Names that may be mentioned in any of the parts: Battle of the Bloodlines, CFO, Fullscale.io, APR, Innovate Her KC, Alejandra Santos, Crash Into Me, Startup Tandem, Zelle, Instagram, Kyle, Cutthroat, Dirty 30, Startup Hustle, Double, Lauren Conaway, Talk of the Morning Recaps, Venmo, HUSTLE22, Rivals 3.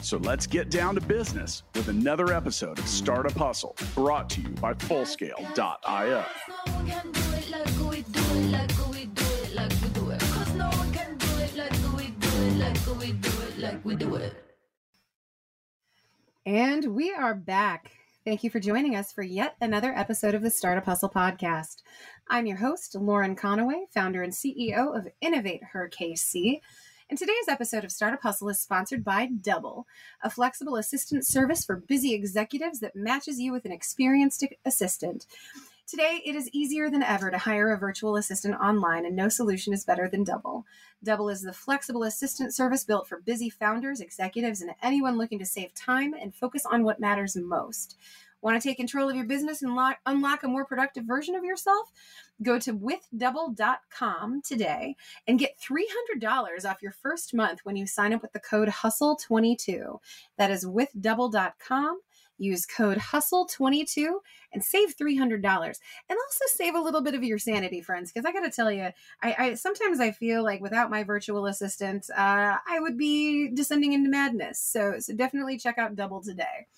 So let's get down to business with another episode of Startup Hustle, brought to you by Fullscale.io. And we are back. Thank you for joining us for yet another episode of the Startup Hustle podcast. I'm your host, Lauren Conaway, founder and CEO of Innovate Her KC. And today's episode of Startup Hustle is sponsored by Double, a flexible assistant service for busy executives that matches you with an experienced assistant. Today, it is easier than ever to hire a virtual assistant online, and no solution is better than Double. Double is the flexible assistant service built for busy founders, executives, and anyone looking to save time and focus on what matters most. Want to take control of your business and unlock a more productive version of yourself? Go to withdouble.com today and get $300 off your first month when you sign up with the code HUSTLE22. That is withdouble.com. Use code HUSTLE22 and save $300. And also save a little bit of your sanity, friends, because I got to tell you, I sometimes I feel like without my virtual assistant, I would be descending into madness. So definitely check out Double today.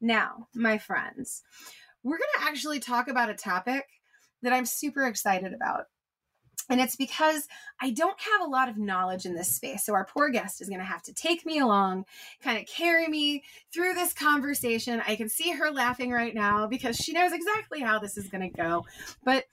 Now, my friends, we're going to actually talk about a topic that I'm super excited about. And it's because I don't have a lot of knowledge in this space. So our poor guest is going to have to take me along, kind of carry me through this conversation. I can see her laughing right now because she knows exactly how this is going to go. But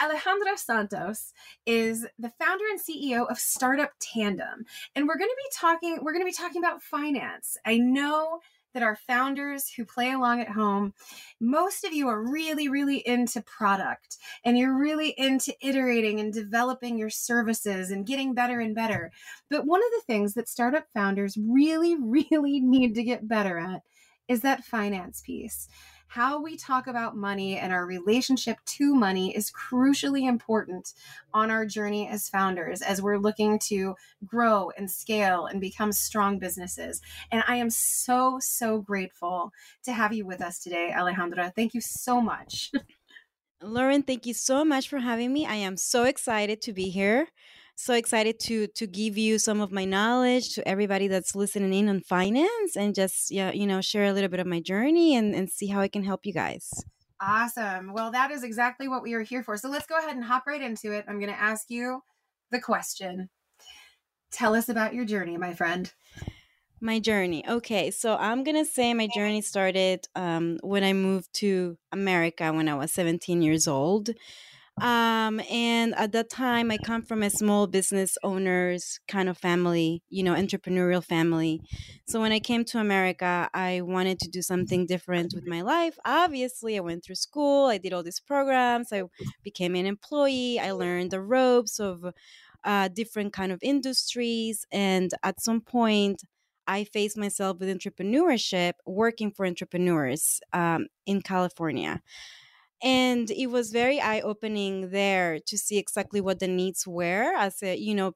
Alejandra Santos is the founder and CEO of Startup Tandem. And we're going to be talking about finance. I know that our founders who play along at home, most of you are really, really into product, and you're really into iterating and developing your services and getting better and better. But one of the things that startup founders really, really need to get better at is that finance piece. How we talk about money and our relationship to money is crucially important on our journey as founders, as we're looking to grow and scale and become strong businesses. And I am so, so grateful to have you with us today, Alejandra. Thank you so much. Lauren, thank you so much for having me. I am so excited to be here. So excited to give you some of my knowledge to everybody that's listening in on finance, and just share a little bit of my journey and see how I can help you guys. Awesome. Well, that is exactly what we are here for. So let's go ahead and hop right into it. I'm going to ask you the question. Tell us about your journey, my friend. My journey. Okay. So I'm going to say my journey started when I moved to America when I was 17 years old. And at that time, I come from a small business owner's kind of family, entrepreneurial family. So when I came to America, I wanted to do something different with my life. Obviously, I went through school. I did all these programs. I became an employee. I learned the ropes of different kind of industries. And at some point, I faced myself with entrepreneurship, working for entrepreneurs in California. And it was very eye-opening there to see exactly what the needs were as,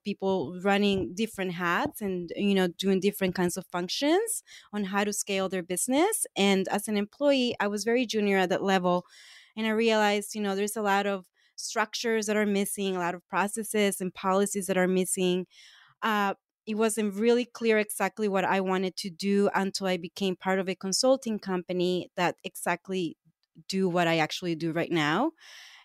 people running different hats and, doing different kinds of functions on how to scale their business. And as an employee, I was very junior at that level. And I realized, there's a lot of structures that are missing, a lot of processes and policies that are missing. It wasn't really clear exactly what I wanted to do until I became part of a consulting company that exactly do what I actually do right now.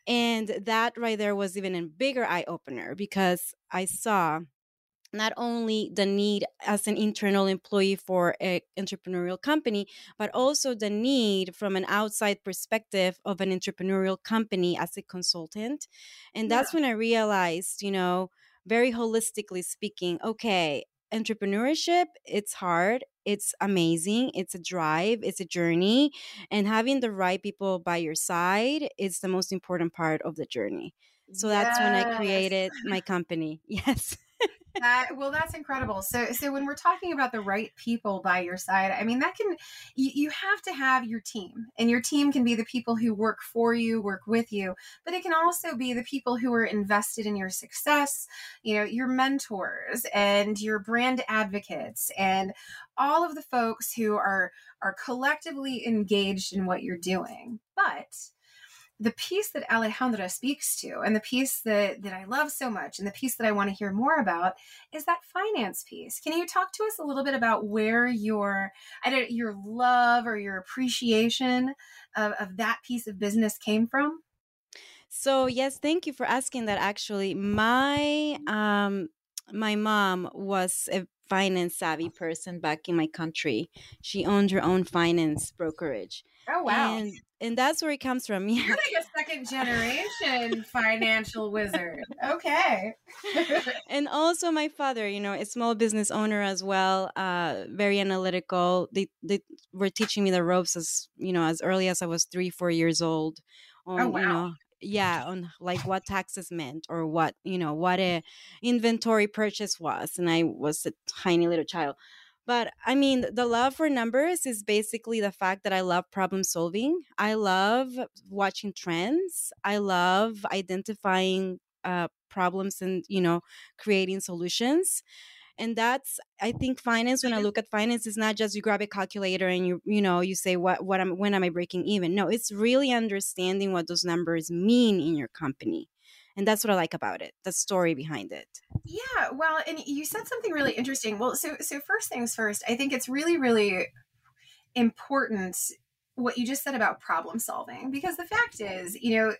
And that right there was even a bigger eye-opener, because I saw not only the need as an internal employee for an entrepreneurial company, but also the need from an outside perspective of an entrepreneurial company as a consultant. And that's when I realized, very holistically speaking, okay, entrepreneurship, it's hard. It's amazing. It's a drive. It's a journey. And having the right people by your side is the most important part of the journey. So that's when I created my company. Yes. Well, that's incredible. So when we're talking about the right people by your side, I mean, that can, you have to have your team, and your team can be the people who work for you, work with you, but it can also be the people who are invested in your success, you know, your mentors and your brand advocates and all of the folks who are collectively engaged in what you're doing. But the piece that Alejandra speaks to, and the piece that I love so much, and the piece that I want to hear more about, is that finance piece. Can you talk to us a little bit about where your love or your appreciation of that piece of business came from? So yes, thank you for asking that. Actually, my mom was a finance savvy person back in my country. She owned her own finance brokerage. Oh, wow. And that's where it comes from. Yeah. You're like a second generation financial wizard. Okay. And also my father, you know, a small business owner as well, very analytical. They were teaching me the ropes as, you know, as early as I was 3-4 years old. On, oh, wow. You know, yeah, on like what taxes meant, or what, you know, what a inventory purchase was. And I was a tiny little child. But I mean, the love for numbers is basically the fact that I love problem solving. I love watching trends. I love identifying problems and, you know, creating solutions. And that's, I think, finance. When I look at finance, it's not just you grab a calculator and you say when am I breaking even? No, it's really understanding what those numbers mean in your company. And that's what I like about it, the story behind it. Yeah, well, and you said something really interesting. Well, so first things first, I think it's really, really important what you just said about problem solving, because the fact is, you know,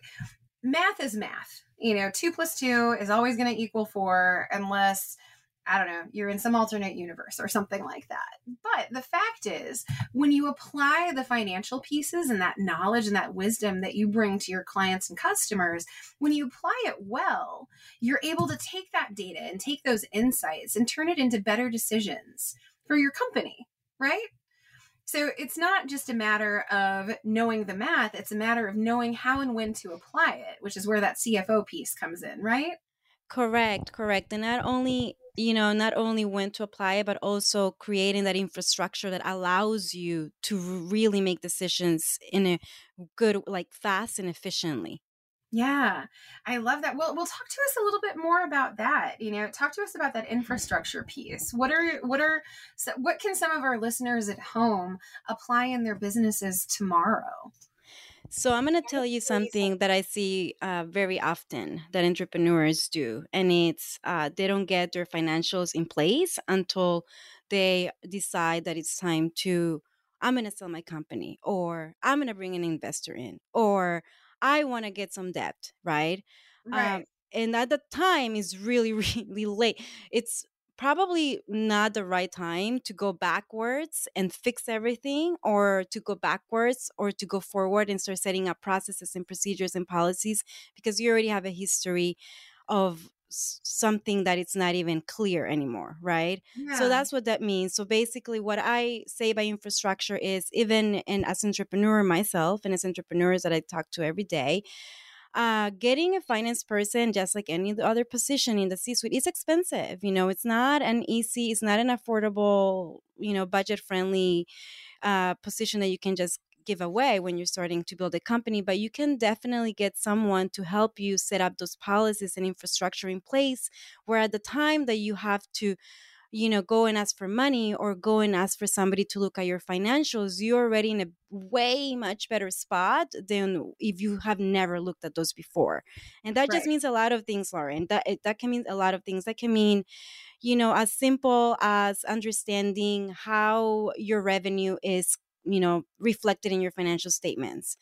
math is math. You know, 2 plus 2 is always going to equal 4 unless, I don't know, you're in some alternate universe or something like that. But the fact is, when you apply the financial pieces and that knowledge and that wisdom that you bring to your clients and customers, when you apply it well, you're able to take that data and take those insights and turn it into better decisions for your company, right? So it's not just a matter of knowing the math, it's a matter of knowing how and when to apply it, which is where that CFO piece comes in, right? Correct. And not only when to apply it, but also creating that infrastructure that allows you to really make decisions in a good, like fast and efficiently. Yeah, I love that. Well, talk to us a little bit more about that. You know, talk to us about that infrastructure piece. What can some of our listeners at home apply in their businesses tomorrow? So I'm going to tell you something that I see very often that entrepreneurs do, and it's they don't get their financials in place until they decide that it's time to, I'm going to sell my company, or I'm going to bring an investor in, or I want to get some debt, right? Right. And at the time is really, really late. It's probably not the right time to go backwards and fix everything, or to go backwards or to go forward and start setting up processes and procedures and policies, because you already have a history of something that it's not even clear anymore, right? Yeah. So that's what that means. So basically what I say by infrastructure is, even and as an entrepreneur myself and as entrepreneurs that I talk to every day, getting a finance person, just like any other position in the C-suite, is expensive. You know, it's not an easy, it's not an affordable, you know, budget-friendly position that you can just give away when you're starting to build a company. But you can definitely get someone to help you set up those policies and infrastructure in place, where at the time that you have to, you know, go and ask for money or go and ask for somebody to look at your financials, you're already in a way much better spot than if you have never looked at those before. And that just means a lot of things, Lauren. That can mean a lot of things. That can mean, you know, as simple as understanding how your revenue is, you know, reflected in your financial statements.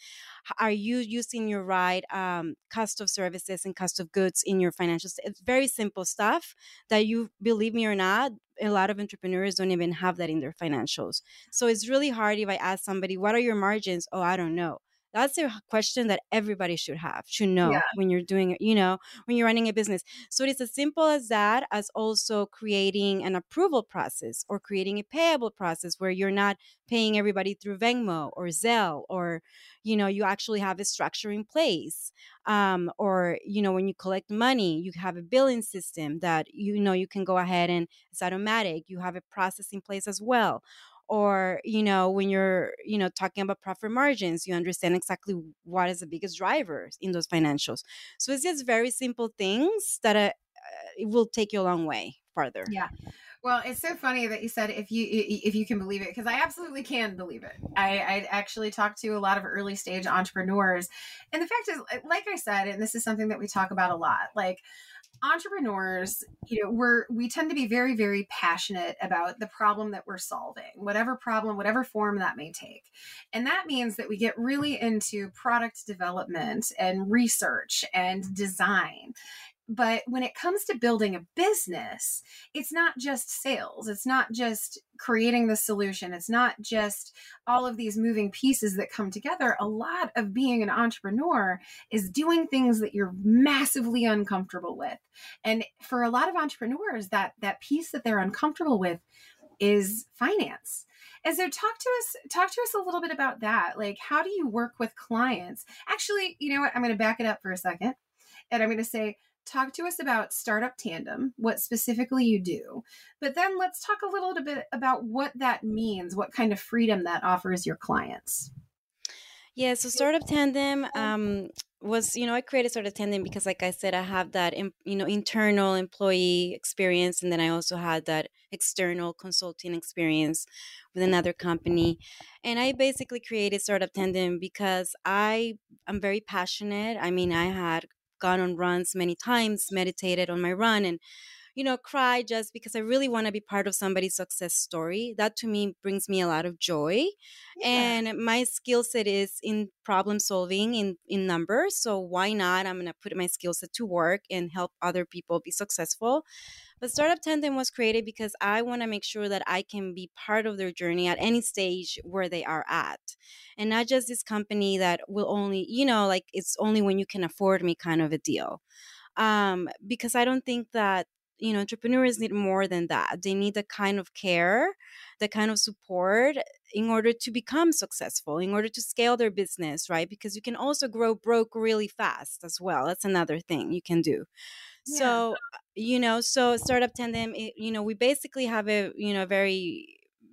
Are you using your right cost of services and cost of goods in your financial statements? Very simple stuff that, you believe me or not, a lot of entrepreneurs don't even have that in their financials. So it's really hard if I ask somebody, what are your margins? Oh, I don't know. That's a question that everybody should know when you're doing, when you're running a business. So it's as simple as that, as also creating an approval process or creating a payable process where you're not paying everybody through Venmo or Zelle, or, you actually have a structure in place. Or, when you collect money, you have a billing system that, you can go ahead and it's automatic. You have a process in place as well. Or, when you're, talking about profit margins, you understand exactly what is the biggest driver in those financials. So it's just very simple things that it will take you a long way farther. Yeah. Well, it's so funny that you said if you can believe it, because I absolutely can believe it. I actually talked to a lot of early stage entrepreneurs. And the fact is, like I said, and this is something that we talk about a lot, like, entrepreneurs, we tend to be very, very passionate about the problem that we're solving, whatever problem, whatever form that may take. And that means that we get really into product development and research and design. But when it comes to building a business, it's not just sales. It's not just creating the solution. It's not just all of these moving pieces that come together. A lot of being an entrepreneur is doing things that you're massively uncomfortable with. And for a lot of entrepreneurs, that piece that they're uncomfortable with is finance. And so talk to us a little bit about that. Like, how do you work with clients? Actually, you know what? I'm going to back it up for a second. And I'm going to say, talk to us about Startup Tandem, what specifically you do, but then let's talk a little bit about what that means, what kind of freedom that offers your clients. Yeah, so Startup Tandem was, I created Startup Tandem because, like I said, I have that, internal employee experience. And then I also had that external consulting experience with another company. And I basically created Startup Tandem because I am very passionate. I mean, I had gone on runs many times, meditated on my run, and, cry just because I really want to be part of somebody's success story. That to me brings me a lot of joy. Yeah. And my skill set is in problem solving in numbers. So why not? I'm going to put my skill set to work and help other people be successful. But Startup Tandem was created because I want to make sure that I can be part of their journey at any stage where they are at. And not just this company that will only, it's only when you can afford me kind of a deal. Because I don't think that, entrepreneurs need more than that. They need the kind of care, the kind of support in order to become successful, in order to scale their business, right? Because you can also grow broke really fast as well. That's another thing you can do. Yeah. So, so Startup Tandem, we basically have a,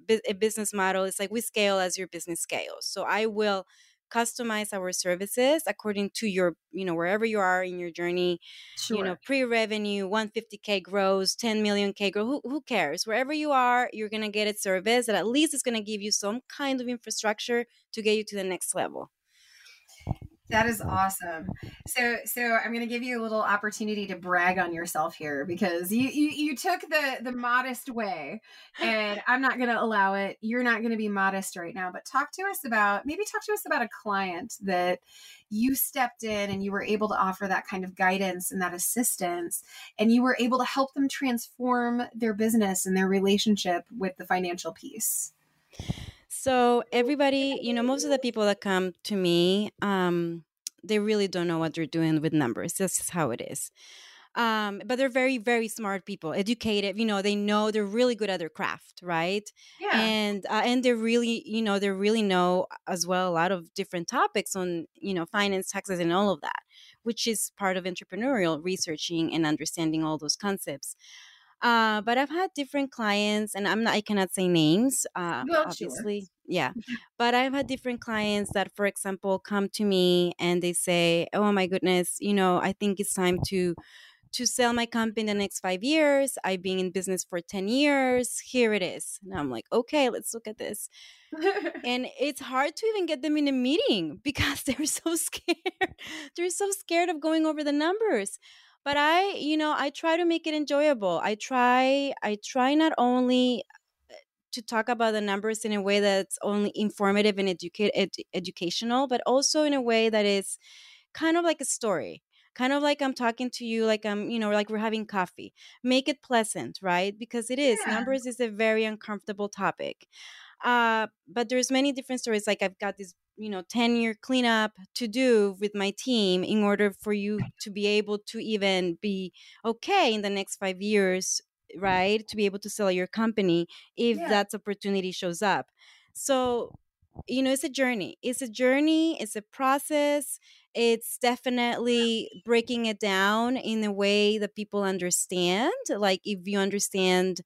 a business model. It's like we scale as your business scales. So I will customize our services according to your, wherever you are in your journey, sure. Pre-revenue, 150K grows, 10 million K grow, who cares? Wherever you are, you're going to get a service that at least is going to give you some kind of infrastructure to get you to the next level. That is awesome. So I'm going to give you a little opportunity to brag on yourself here, because you took the modest way, and I'm not going to allow it. You're not going to be modest right now, but talk to us about a client that you stepped in and you were able to offer that kind of guidance and that assistance, and you were able to help them transform their business and their relationship with the financial piece. So everybody, most of the people that come to me, they really don't know what they're doing with numbers. That's just how it is. But they're very, very smart people, educated. They know, they're really good at their craft, right? Yeah. And they really know as well a lot of different topics on, finance, taxes, and all of that, which is part of entrepreneurial researching and understanding all those concepts. But I've had different clients, and I cannot say names, obviously. Sure. Yeah. But I've had different clients that, for example, come to me and they say, oh my goodness, I think it's time to sell my company in the next 5 years. I've been in business for 10 years. Here it is. And I'm like, okay, let's look at this. And it's hard to even get them in a meeting because they're so scared. They're so scared of going over the numbers. But I try to make it enjoyable. I try not only to talk about the numbers in a way that's only informative and educational, but also in a way that is kind of like a story, kind of like I'm talking to you, like I'm, like we're having coffee. Make it pleasant, right? Because it is. Yeah. Numbers is a very uncomfortable topic. But there's many different stories. Like I've got this, 10-year cleanup to do with my team in order for you to be able to even be okay in the next 5 years, right? To be able to sell your company if that opportunity shows up. So, it's a journey. It's a process. It's definitely breaking it down in a way that people understand. Like if you understand,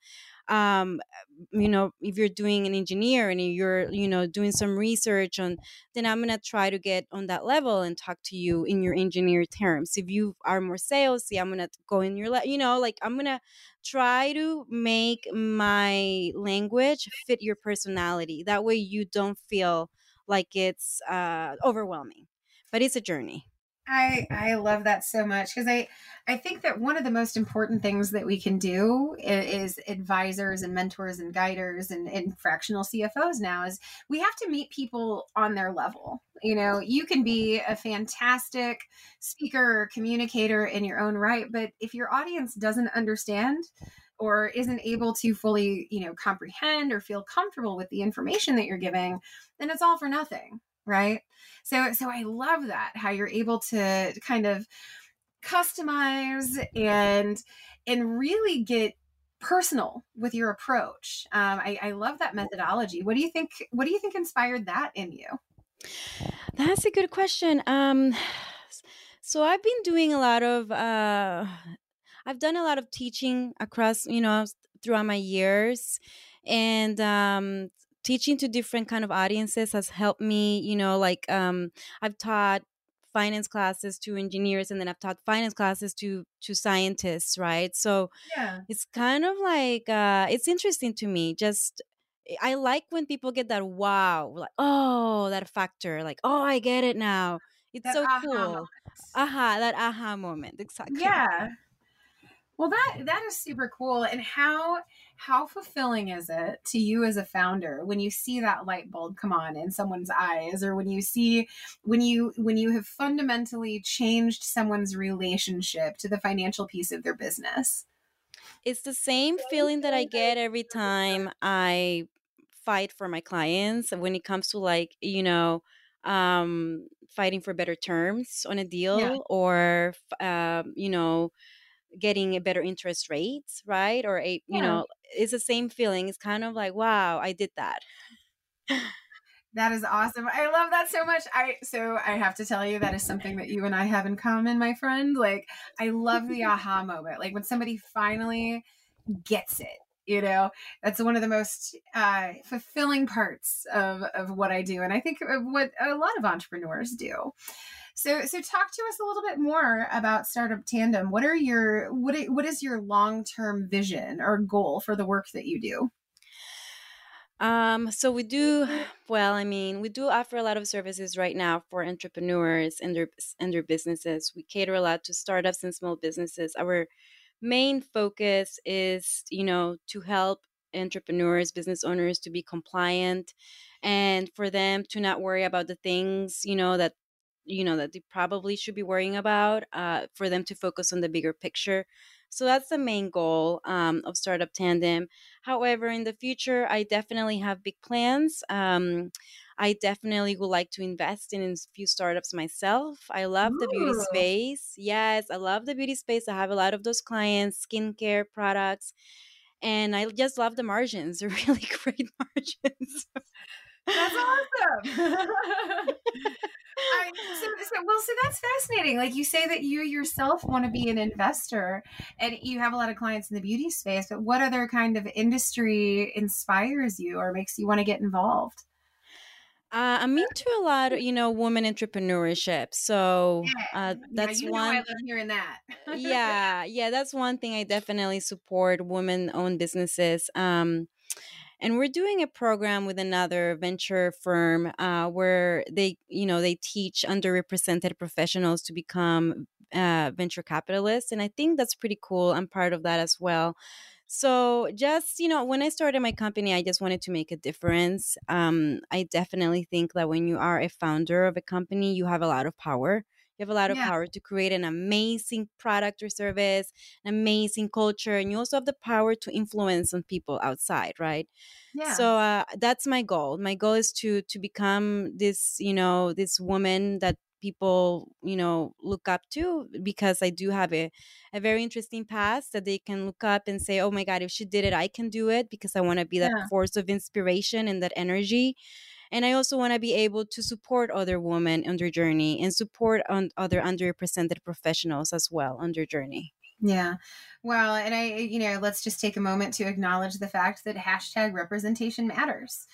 if you're doing an engineer and you're, doing some research on, then I'm going to try to get on that level and talk to you in your engineer terms. If you are more salesy, I'm going to go in your, I'm going to try to make my language fit your personality. That way you don't feel like it's overwhelming, but it's a journey. I love that so much, because I think that one of the most important things that we can do is advisors and mentors and guiders and fractional CFOs now is we have to meet people on their level. You can be a fantastic speaker or communicator in your own right, but if your audience doesn't understand or isn't able to fully, comprehend or feel comfortable with the information that you're giving, then it's all for nothing. Right. So I love that, how you're able to kind of customize and really get personal with your approach. I love that methodology. What do you think inspired that in you? That's a good question. So I've been doing I've done a lot of teaching across, throughout my years, and, teaching to different kind of audiences has helped me, I've taught finance classes to engineers, and then I've taught finance classes to scientists, right? So it's kind of like, it's interesting to me. Just, I like when people get that wow, like, oh, that factor, like, oh, I get it now. It's that so aha cool. Moment. That aha moment. Exactly. Yeah. Well, that is super cool. And how fulfilling is it to you as a founder when you see that light bulb come on in someone's eyes, or when you have fundamentally changed someone's relationship to the financial piece of their business? It's the same feeling that I get every time I fight for my clients when it comes to fighting for better terms on a deal or getting a better interest rates, right? Or it's the same feeling. It's kind of like, wow, I did that. That is awesome. I love that so much. So I have to tell you, that is something that you and I have in common, my friend. Like, I love the aha moment. Like when somebody finally gets it, that's one of the most fulfilling parts of what I do. And I think of what a lot of entrepreneurs do. So talk to us a little bit more about Startup Tandem. What is your long-term vision or goal for the work that you do? So we do, we do offer a lot of services right now for entrepreneurs and their businesses. We cater a lot to startups and small businesses. Our main focus is, to help entrepreneurs, business owners to be compliant, and for them to not worry about the things, that they probably should be worrying about, for them to focus on the bigger picture. So that's the main goal of Startup Tandem. However, in the future, I definitely have big plans. I definitely would like to invest in a few startups myself. I love the beauty space. Yes, I love the beauty space. I have a lot of those clients, skincare products, and I just love the margins. They're really great margins. That's awesome. So that's fascinating. Like you say that you yourself want to be an investor, and you have a lot of clients in the beauty space, but what other kind of industry inspires you or makes you want to get involved? I'm into a lot of, women entrepreneurship. So that's one. I love hearing that. Yeah. That's one thing I definitely support, women-owned businesses. And we're doing a program with another venture firm where they teach underrepresented professionals to become venture capitalists. And I think that's pretty cool. I'm part of that as well. So just, when I started my company, I just wanted to make a difference. I definitely think that when you are a founder of a company, you have a lot of power You have a lot of power to create an amazing product or service, an amazing culture, and you also have the power to influence some people outside, right? Yeah. So that's my goal. My goal is to become this, you know, this woman that people, you know, look up to, because I do have a very interesting past that they can look up and say, oh my God, if she did it, I can do it, because I want to be that force of inspiration and that energy. And I also want to be able to support other women on their journey and support on other underrepresented professionals as well on their journey. Yeah. Well, and I, you know, let's just take a moment to acknowledge the fact that hashtag representation matters.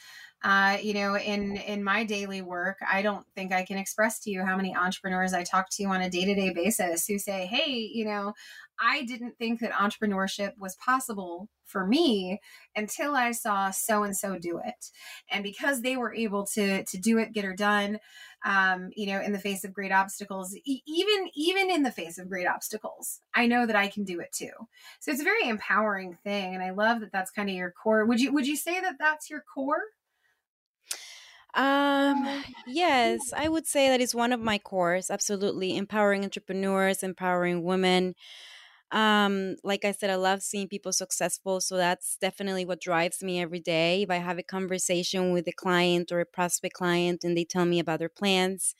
You know, in my daily work, I don't think I can express to you how many entrepreneurs I talk to on a day-to-day basis who say, hey, you know, I didn't think that entrepreneurship was possible for me until I saw so-and-so do it. And because they were able to do it, get her done, you know, in the face of great obstacles, even in the face of great obstacles, I know that I can do it too. So it's a very empowering thing. And I love that that's kind of your core. Would you say that that's your core? Yes, I would say that is one of my cores. Absolutely. Empowering entrepreneurs, empowering women. Like I said, I love seeing people successful. So that's definitely what drives me every day. If I have a conversation with a client or a prospect client and they tell me about their plans,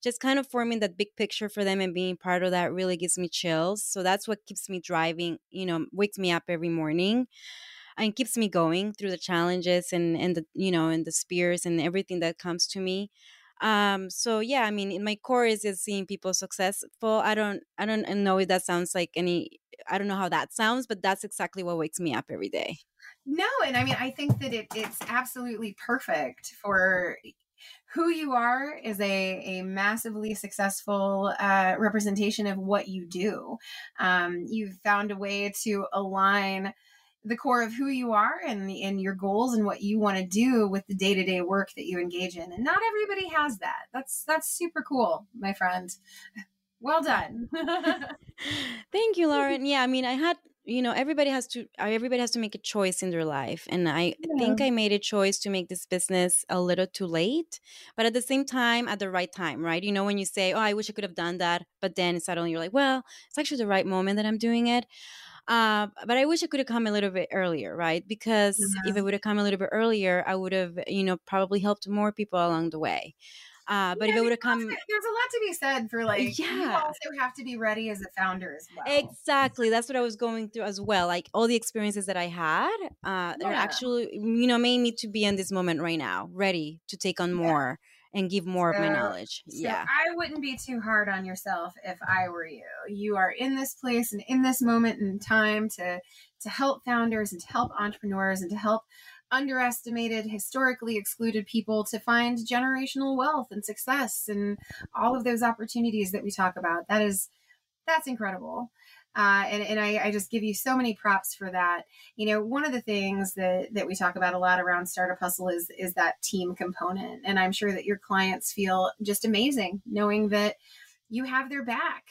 just kind of forming that big picture for them and being part of that really gives me chills. So that's what keeps me driving, you know, wakes me up every morning. And keeps me going through the challenges and the, you know, and the spears and everything that comes to me. So yeah, I mean, in my core is just seeing people successful. I don't know if that sounds like any, I don't know how that sounds, but that's exactly what wakes me up every day. No. And I mean, I think that it's absolutely perfect for who you are is a massively successful representation of what you do. You've found a way to align the core of who you are and your goals and what you want to do with the day-to-day work that you engage in. And not everybody has that. That's super cool, my friend. Well done. Thank you, Lauren. Yeah. I mean, I had, you know, everybody has to make a choice in their life. And I think I made a choice to make this business a little too late, but at the same time, at the right time, right? You know, when you say, oh, I wish I could have done that, but then suddenly you're like, well, it's actually the right moment that I'm doing it. But I wish I could have come a little bit earlier, right? Because if I would have come a little bit earlier, I would have, you know, probably helped more people along the way. But if I would have come... There's a lot to be said for like, you also have to be ready as a founder as well. Exactly. That's what I was going through as well. Like all the experiences that I had that actually, you know, made me to be in this moment right now, ready to take on more and give more of my knowledge. So I wouldn't be too hard on yourself if I were you. You are in this place and in this moment in time to help founders and to help entrepreneurs and to help underestimated, historically excluded people to find generational wealth and success and all of those opportunities that we talk about. That's incredible. And I just give you so many props for that. You know, one of the things that we talk about a lot around Startup Hustle is that team component. And I'm sure that your clients feel just amazing knowing that you have their back.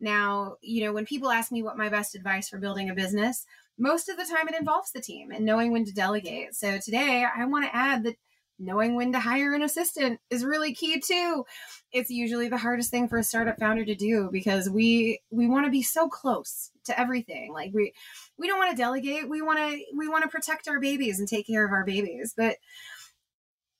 Now, you know, when people ask me what my best advice for building a business, most of the time it involves the team and knowing when to delegate. So today I want to add that knowing when to hire an assistant is really key too. It's usually the hardest thing for a startup founder to do because we want to be so close to everything. Like we don't want to delegate. We want to protect our babies and take care of our babies. But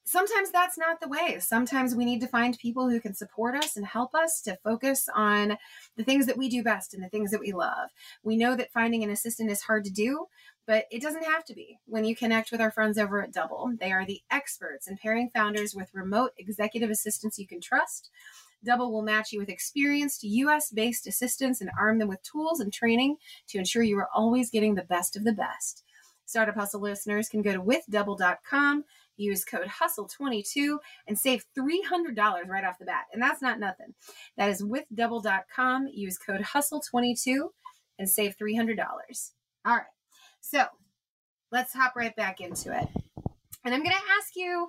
sometimes that's not the way. Sometimes we need to find people who can support us and help us to focus on the things that we do best and the things that we love. We know that finding an assistant is hard to do, but it doesn't have to be. When you connect with our friends over at Double, they are the experts in pairing founders with remote executive assistants you can trust. Double will match you with experienced US-based assistants and arm them with tools and training to ensure you are always getting the best of the best. Startup Hustle listeners can go to withdouble.com, use code HUSTLE22 and save $300 right off the bat. And that's not nothing. That is withdouble.com, use code HUSTLE22 and save $300. All right. So let's hop right back into it. And I'm going to ask you,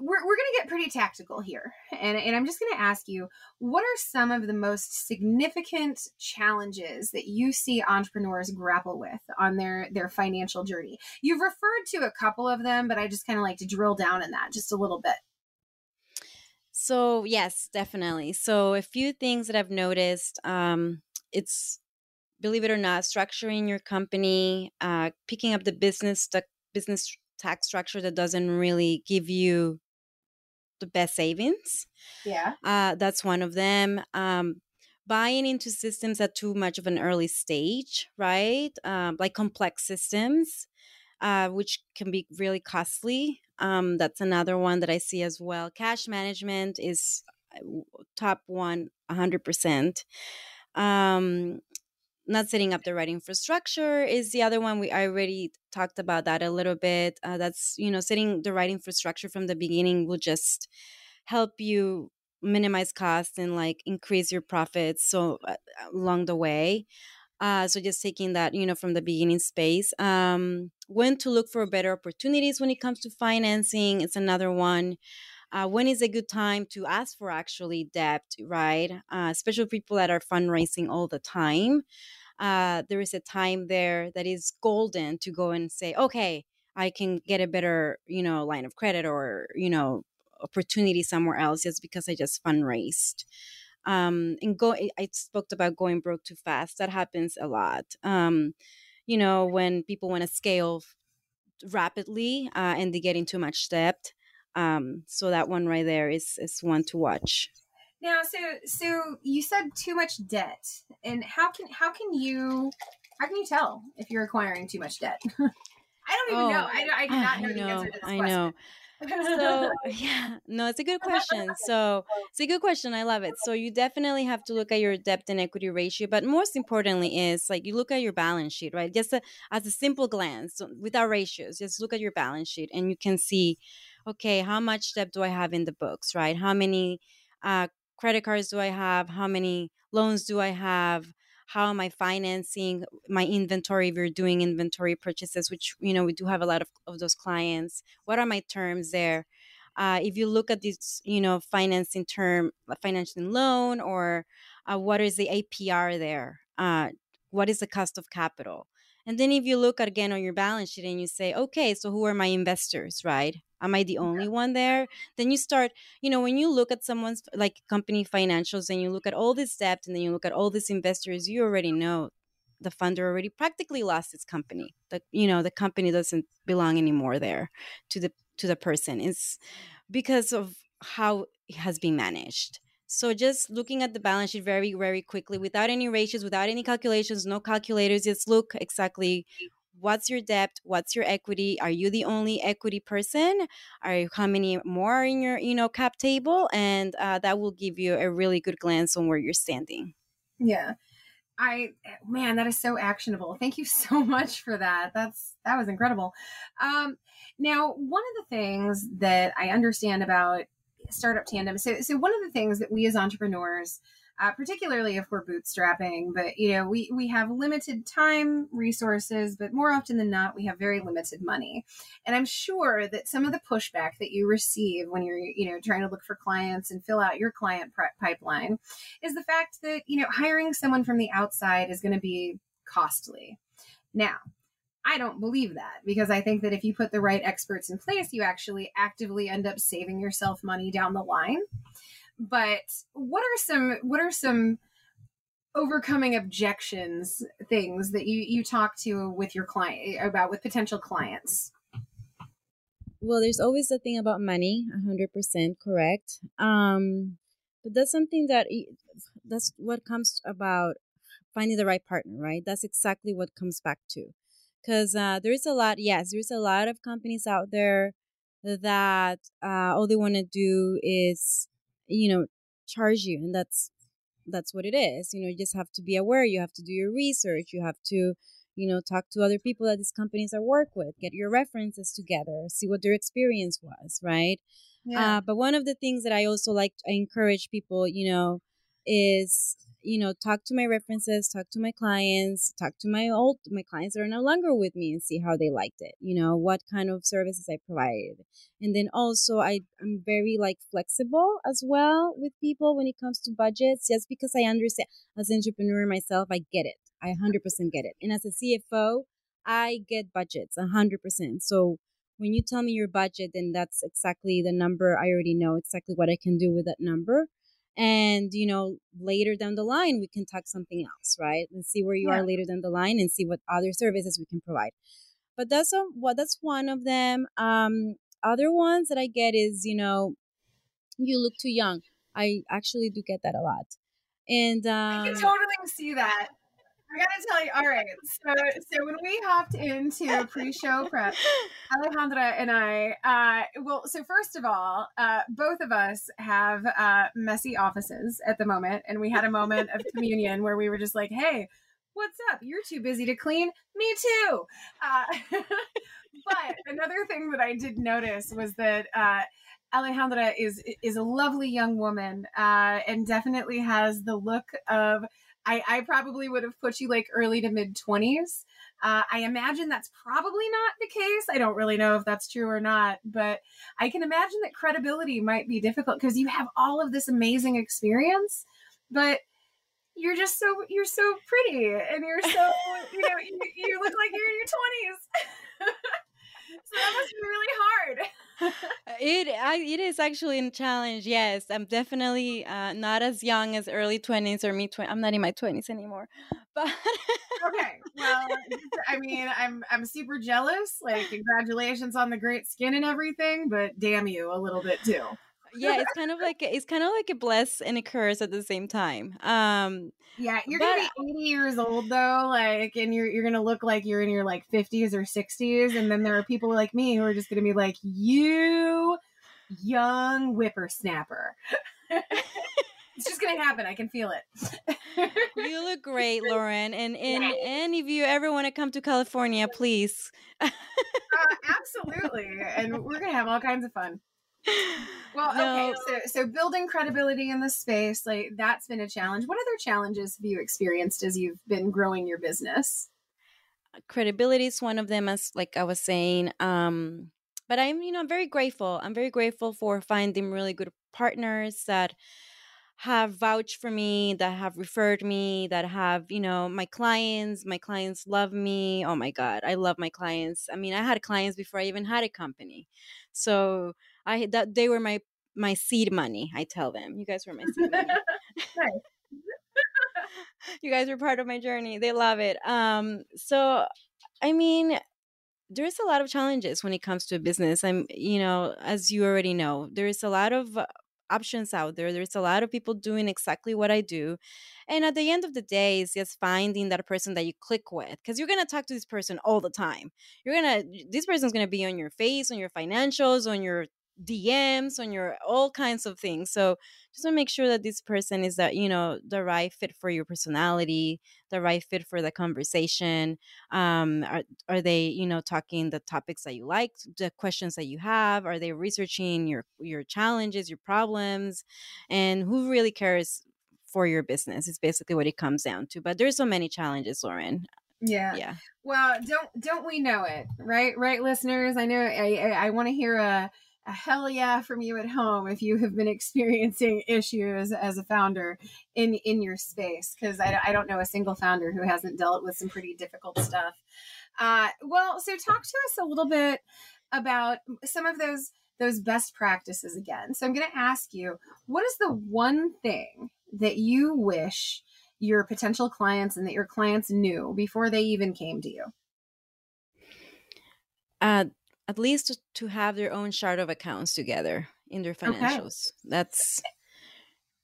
we're going to get pretty tactical here. And I'm just going to ask you, what are some of the most significant challenges that you see entrepreneurs grapple with on their financial journey? You've referred to a couple of them, but I just kind of like to drill down in that just a little bit. So yes, definitely. So a few things that I've noticed, it's, believe it or not, structuring your company, picking up the business tax structure that doesn't really give you the best savings. Yeah. That's one of them. Buying into systems at too much of an early stage, right? Like complex systems, which can be really costly. That's another one that I see as well. Cash management is top one, 100%. Not setting up the right infrastructure is the other one. I already talked about that a little bit. That's, setting the right infrastructure from the beginning will just help you minimize costs and like increase your profits. So along the way, so just taking that, from the beginning space, when to look for better opportunities when it comes to financing. It's another one. When is a good time to ask for actually debt, right? Especially people that are fundraising all the time. There is a time there that is golden to go and say, okay, I can get a better, line of credit or, opportunity somewhere else just because I just fundraised. I spoke about going broke too fast. That happens a lot. When people want to scale rapidly and they get in too much debt. So that one right there is one to watch. Now, so you said too much debt, and how can you tell if you're acquiring too much debt? I don't even know. I do not know the answer to this question. I know. So yeah, no, it's a good question. So it's a good question. I love it. So you definitely have to look at your debt and equity ratio, but most importantly is like you look at your balance sheet, right? Just as a simple glance without ratios, just look at your balance sheet and you can see, okay, how much debt do I have in the books, right? How many credit cards do I have? How many loans do I have? How am I financing my inventory? If you're doing inventory purchases, which, we do have a lot of those clients. What are my terms there? If you look at this, financing term, financing loan, or what is the APR there? What is the cost of capital? And then if you look again on your balance sheet and you say, okay, so who are my investors, right? Am I the only one there? Then you start, when you look at someone's like company financials and you look at all this debt and then you look at all these investors, you already know the funder already practically lost its company. The company doesn't belong anymore there to the person. It's because of how it has been managed. So just looking at the balance sheet very, very quickly without any ratios, without any calculations, no calculators, just look exactly what's your debt? What's your equity? Are you the only equity person? How many more are in your, cap table? And that will give you a really good glance on where you're standing. Yeah. That is so actionable. Thank you so much for that. That was incredible. Now, one of the things that I understand about Startup Tandem, so one of the things that we as entrepreneurs, particularly if we're bootstrapping, but we have limited time, resources, but more often than not, we have very limited money. And I'm sure that some of the pushback that you receive when you're, trying to look for clients and fill out your client pipeline is the fact that, hiring someone from the outside is going to be costly. Now, I don't believe that, because I think that if you put the right experts in place, you actually actively end up saving yourself money down the line. But what are some overcoming objections, things that you talk to with your client about, with potential clients? Well, there's always the thing about money, 100% correct. But that's something that's what comes about finding the right partner, right? That's exactly what comes back to, because there's a lot of companies out there that all they want to do is charge you, and that's what it is. You just have to be aware. You have to do your research. You have to, talk to other people that these companies are work with, get your references together, see what their experience was, right? Yeah. But one of the things that I also I encourage people, is, talk to my references, talk to my clients, talk to my clients that are no longer with me, and see how they liked it, what kind of services I provided. And then also I'm very flexible as well with people when it comes to budgets, just because I understand as an entrepreneur myself, I get it. I 100% get it. And as a CFO, I get budgets 100%. So when you tell me your budget, then that's exactly the number. I already know exactly what I can do with that number. And, you know, later down the line, we can talk something else, right? And see where you are later down the line and see what other services we can provide. But that's one of them. Other ones that I get is, you know, you look too young. I actually do get that a lot. And I can totally see that. I got to tell you, all right, so when we hopped into pre-show prep, Alejandra and I, so first of all, both of us have messy offices at the moment. And we had a moment of communion where we were just like, hey, what's up? You're too busy to clean. Me too. But another thing that I did notice was that Alejandra is a lovely young woman and definitely has the look of, I probably would have put you like early to mid 20s. I imagine that's probably not the case. I don't really know if that's true or not, but I can imagine that credibility might be difficult because you have all of this amazing experience, but you're just you're so pretty and you're so, you know, you look like you're in your 20s. So that must be really hard. It is actually a challenge. Yes, I'm definitely not as young as early 20s or mid 20s. I'm not in my 20s anymore. But okay, well, I mean, I'm super jealous. Like, congratulations on the great skin and everything, but damn you a little bit too. Yeah, it's kind of like a bless and a curse at the same time. Yeah, you're gonna be 80 years old though, like, and you're gonna look like you're in your like 50s or 60s, and then there are people like me who are just gonna be like, you young whippersnapper. It's just gonna happen. I can feel it. You look great, Lauren. And if you ever want to come to California, please. Absolutely, and we're gonna have all kinds of fun. Well, no. Okay, so building credibility in the space, like, that's been a challenge. What other challenges have you experienced as you've been growing your business? Credibility is one of them, as like I was saying. But I'm very grateful. I'm very grateful for finding really good partners that have vouched for me, that have referred me, that have, you know, my clients. My clients love me. Oh my God, I love my clients. I mean, I had clients before I even had a company, so. They were my seed money. I tell them, you guys were my seed money. You guys were part of my journey. They love it. So, I mean, there's a lot of challenges when it comes to a business. As you already know, there is a lot of options out there. There's a lot of people doing exactly what I do. And at the end of the day, it's just finding that person that you click with, because you're going to talk to this person all the time. This person's going to be on your face, on your financials, on your DMs, on your all kinds of things. So just want to make sure that this person is that, you know, the right fit for your personality, the right fit for the conversation. Are they, you know, talking the topics that you like, the questions that you have? Are they researching your challenges, your problems, and who really cares for your business? It's basically what it comes down to. But there's so many challenges, Lauren. Yeah. Well, don't we know it, right? Right, listeners. I know. I want to hear a hell yeah from you at home if you have been experiencing issues as a founder in your space, because I don't know a single founder who hasn't dealt with some pretty difficult stuff. Well, so talk to us a little bit about some of those best practices again. So I'm going to ask you, what is the one thing that you wish your potential clients and that your clients knew before they even came to you? At least to have their own chart of accounts together in their financials. Okay.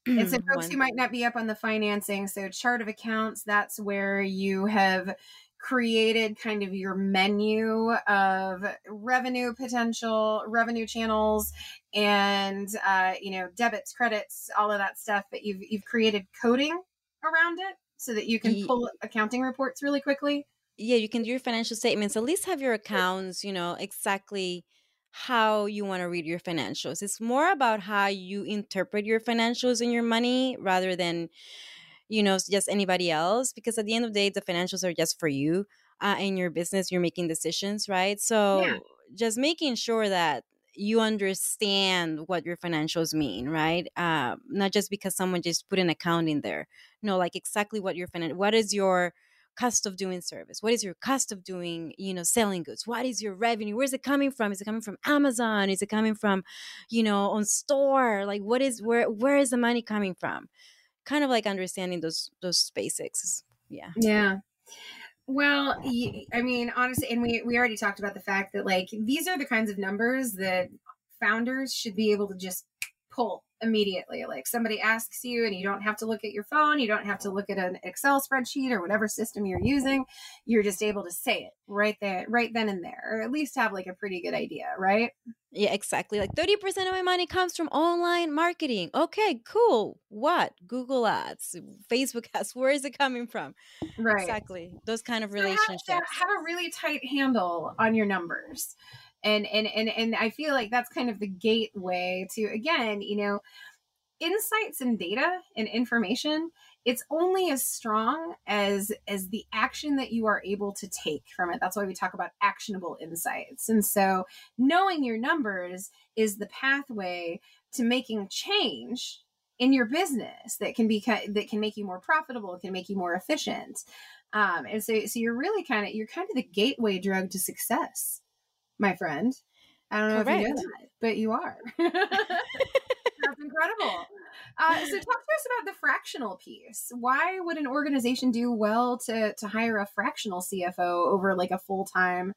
It's folks who might not be up on the financing. So chart of accounts, that's where you have created kind of your menu of revenue potential, revenue channels, and, you know, debits, credits, all of that stuff. But you've created coding around it so that you can pull accounting reports really quickly. Yeah, you can do your financial statements. At least have your accounts, you know, exactly how you want to read your financials. It's more about how you interpret your financials and your money rather than, you know, just anybody else. Because at the end of the day, the financials are just for you and your business. You're making decisions, right? So just making sure that you understand what your financials mean, right? Not just because someone just put an account in there. No, like exactly what your what is your cost of doing service? What is your cost of doing, selling goods? What is your revenue? Where is it coming from? Is it coming from Amazon? Is it coming from, on store? Like, what is, where is the money coming from? Kind of like understanding those basics. Yeah. Yeah. Well, I mean, honestly, and we already talked about the fact that like, these are the kinds of numbers that founders should be able to just pull immediately. Like somebody asks you and you don't have to look at your phone. You don't have to look at an Excel spreadsheet or whatever system you're using. You're just able to say it right there, right then and there, or at least have like a pretty good idea, right? Yeah, exactly. Like 30% of my money comes from online marketing. Okay, cool. What? Google ads, Facebook ads, where is it coming from? Right. Exactly. Those kind of relationships. Have a really tight handle on your numbers. And I feel like that's kind of the gateway to, again, insights and data and information. It's only as strong as the action that you are able to take from it. That's why we talk about actionable insights. And so knowing your numbers is the pathway to making change in your business that can make you more profitable, can make you more efficient. And so you're really kind of the gateway drug to success, my friend. I don't know Correct. If you know that, but you are. That's incredible. So talk to us about the fractional piece. Why would an organization do well to hire a fractional CFO over like a full-time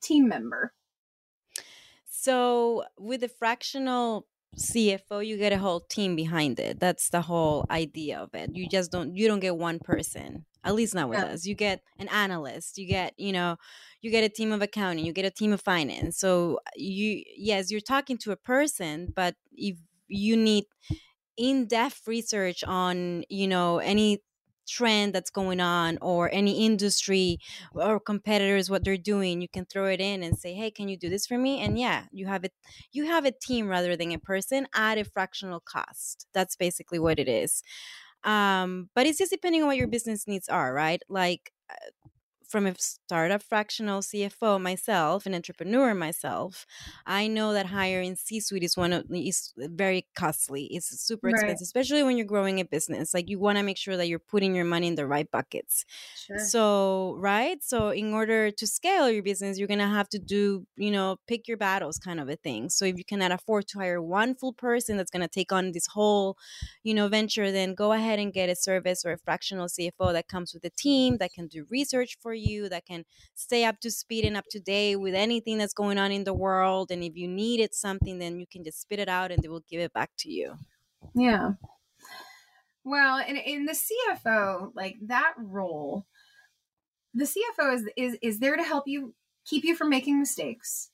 team member? So with the fractional CFO, you get a whole team behind it. That's the whole idea of it. You just don't get one person. At least not with us. You get an analyst, you get a team of accounting, you get a team of finance. So you're talking to a person, but if you need in-depth research on, any trend that's going on or any industry or competitors, what they're doing, you can throw it in and say, hey, can you do this for me? And yeah, you have a team rather than a person at a fractional cost. That's basically what it is. But it's just depending on what your business needs are, right? Like from a startup fractional CFO myself, an entrepreneur myself, I know that hiring C-suite is very costly. It's super expensive, especially when you're growing a business. Like you want to make sure that you're putting your money in the right buckets. Sure. So, right? So in order to scale your business, you're going to have to do, pick your battles kind of a thing. So if you cannot afford to hire one full person that's going to take on this whole, venture, then go ahead and get a service or a fractional CFO that comes with a team that can do research for you, that can stay up to speed and up to date with anything that's going on in the world. And if you needed something, then you can just spit it out and they will give it back to you. Yeah. Well, and in the CFO, like that role, the CFO is there to help you, keep you from making mistakes.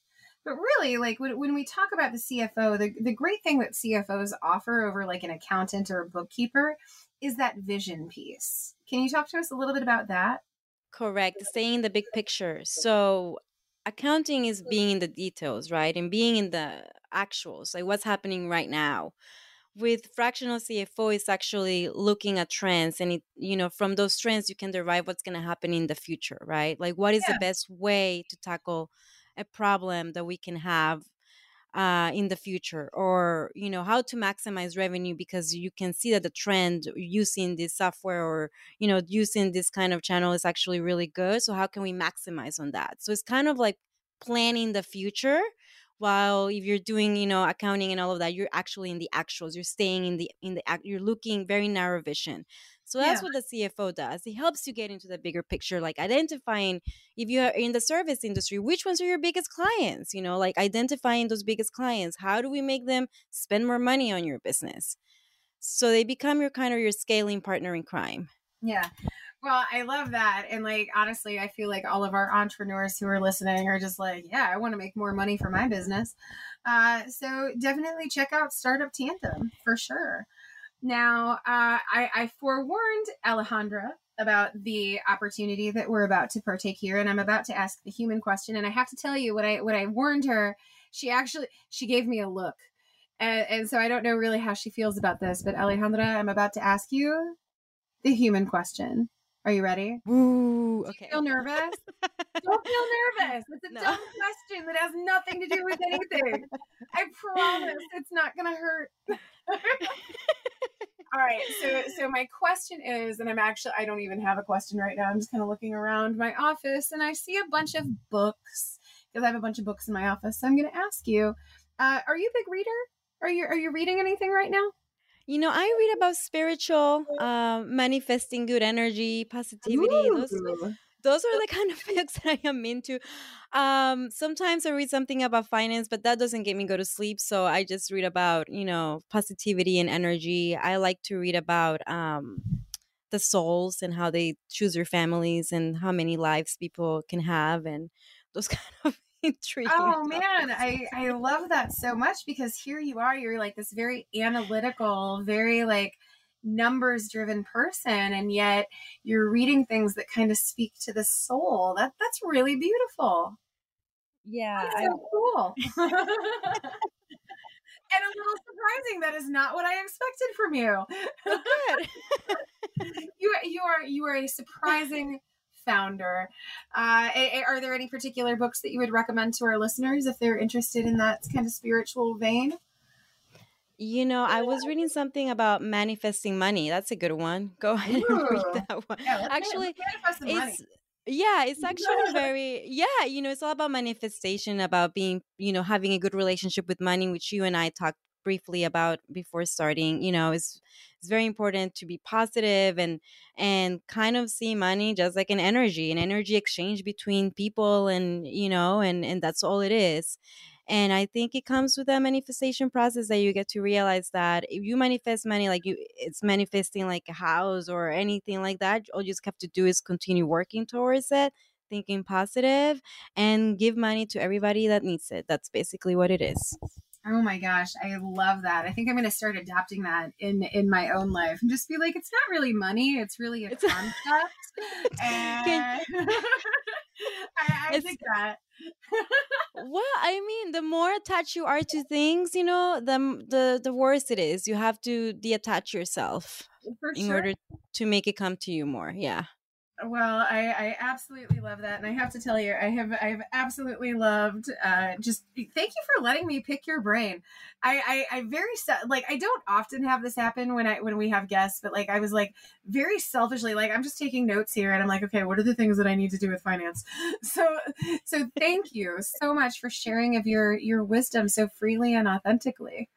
But really, like when we talk about the CFO, the great thing that CFOs offer over like an accountant or a bookkeeper is that vision piece. Can you talk to us a little bit about that? Correct. Staying in the big picture. So accounting is being in the details, right? And being in the actuals, like what's happening right now. With fractional CFO, it's actually looking at trends and, from those trends, you can derive what's going to happen in the future, right? Like what is the best way to tackle a problem that we can have in the future, or how to maximize revenue, because you can see that the trend using this software or using this kind of channel is actually really good. So how can we maximize on that? So it's kind of like planning the future, while if you're doing accounting and all of that, you're actually in the actuals. You're staying in the you're looking very narrow vision. So that's what the CFO does. It helps you get into the bigger picture, like identifying if you are in the service industry, which ones are your biggest clients, like identifying those biggest clients. How do we make them spend more money on your business? So they become your kind of your scaling partner in crime. Yeah. Well, I love that. And like, honestly, I feel like all of our entrepreneurs who are listening are just like, yeah, I want to make more money for my business. So definitely check out Startup Tandem for sure. Now, I forewarned Alejandra about the opportunity that we're about to partake here, and I'm about to ask the human question. And I have to tell you, when I warned her, she gave me a look. And so I don't know really how she feels about this, but Alejandra, I'm about to ask you the human question. Are you ready? Ooh, okay. Do you feel nervous? Don't feel nervous. It's a dumb question that has nothing to do with anything. I promise it's not going to hurt. All right. So my question is, and I don't even have a question right now. I'm just kind of looking around my office and I see a bunch of books because I have a bunch of books in my office. So I'm going to ask you, are you a big reader? Are you reading anything right now? You know, I read about spiritual, manifesting good energy, positivity. Those are the kind of books that I am into. Sometimes I read something about finance, but that doesn't get me go to sleep. So I just read about, you know, positivity and energy. I like to read about the souls and how they choose their families and how many lives people can have and those kind of intriguing. Oh man, I love that so much because here you are, you're like this very analytical, very like numbers driven person, and yet you're reading things that kind of speak to the soul. That's really beautiful. Yeah. That's so cool. And a little surprising. That is not what I expected from you. Good. You are a surprising founder. Are there any particular books that you would recommend to our listeners if they're interested in that kind of spiritual vein? You know, I was reading something about manifesting money. That's a good one. Go ahead and read that one. Yeah, actually, it's actually you know, it's all about manifestation, about being, you know, having a good relationship with money, which you and I talked briefly about before starting. You know, it's very important to be positive and kind of see money just like an energy exchange between people, and you know, and that's all it is. And I think it comes with that manifestation process that you get to realize that if you manifest money, like it's manifesting like a house or anything like that, all you just have to do is continue working towards it, thinking positive, and give money to everybody that needs it. That's basically what it is. Oh my gosh, I love that. I think I'm going to start adopting that in my own life and just be like, it's not really money, it's really a concept. I think that. Well, I mean, the more attached you are to things, you know, the worse it is. You have to detach yourself in order to make it come to you more. Yeah. Well, I absolutely love that. And I have to tell you, I have absolutely loved, just thank you for letting me pick your brain. I don't often have this happen when we have guests, but like, I was like very selfishly, like I'm just taking notes here and I'm like, okay, what are the things that I need to do with finance? So thank you so much for sharing of your wisdom so freely and authentically.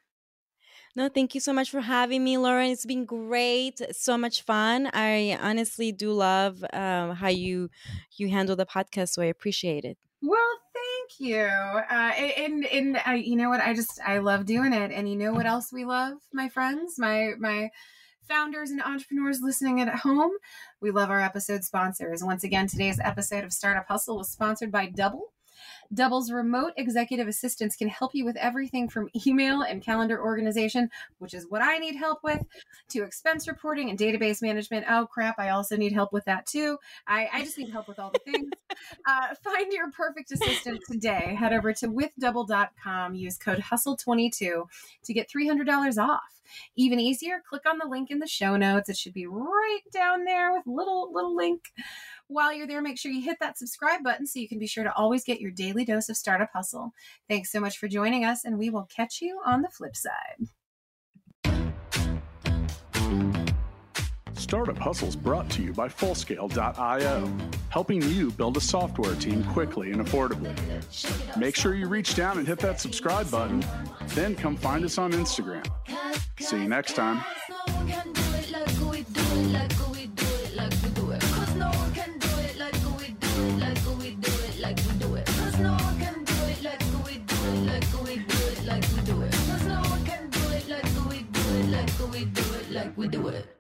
No, thank you so much for having me, Lauren. It's been great. So much fun. I honestly do love how you handle the podcast, so I appreciate it. Well, thank you. And you know what? I love doing it. And you know what else we love, my friends, my founders and entrepreneurs listening at home? We love our episode sponsors. Once again, today's episode of Startup Hustle was sponsored by Double. Double's remote executive assistants can help you with everything from email and calendar organization, which is what I need help with, to expense reporting and database management. Oh, crap. I also need help with that, too. I just need help with all the things. Find your perfect assistant today. Head over to withdouble.com. Use code HUSTLE22 to get $300 off. Even easier, click on the link in the show notes. It should be right down there with little link. While you're there, make sure you hit that subscribe button so you can be sure to always get your daily dose of Startup Hustle. Thanks so much for joining us, and we will catch you on the flip side. Startup Hustle is brought to you by Fullscale.io, helping you build a software team quickly and affordably. Make sure you reach down and hit that subscribe button, then come find us on Instagram. See you next time. Like we do it.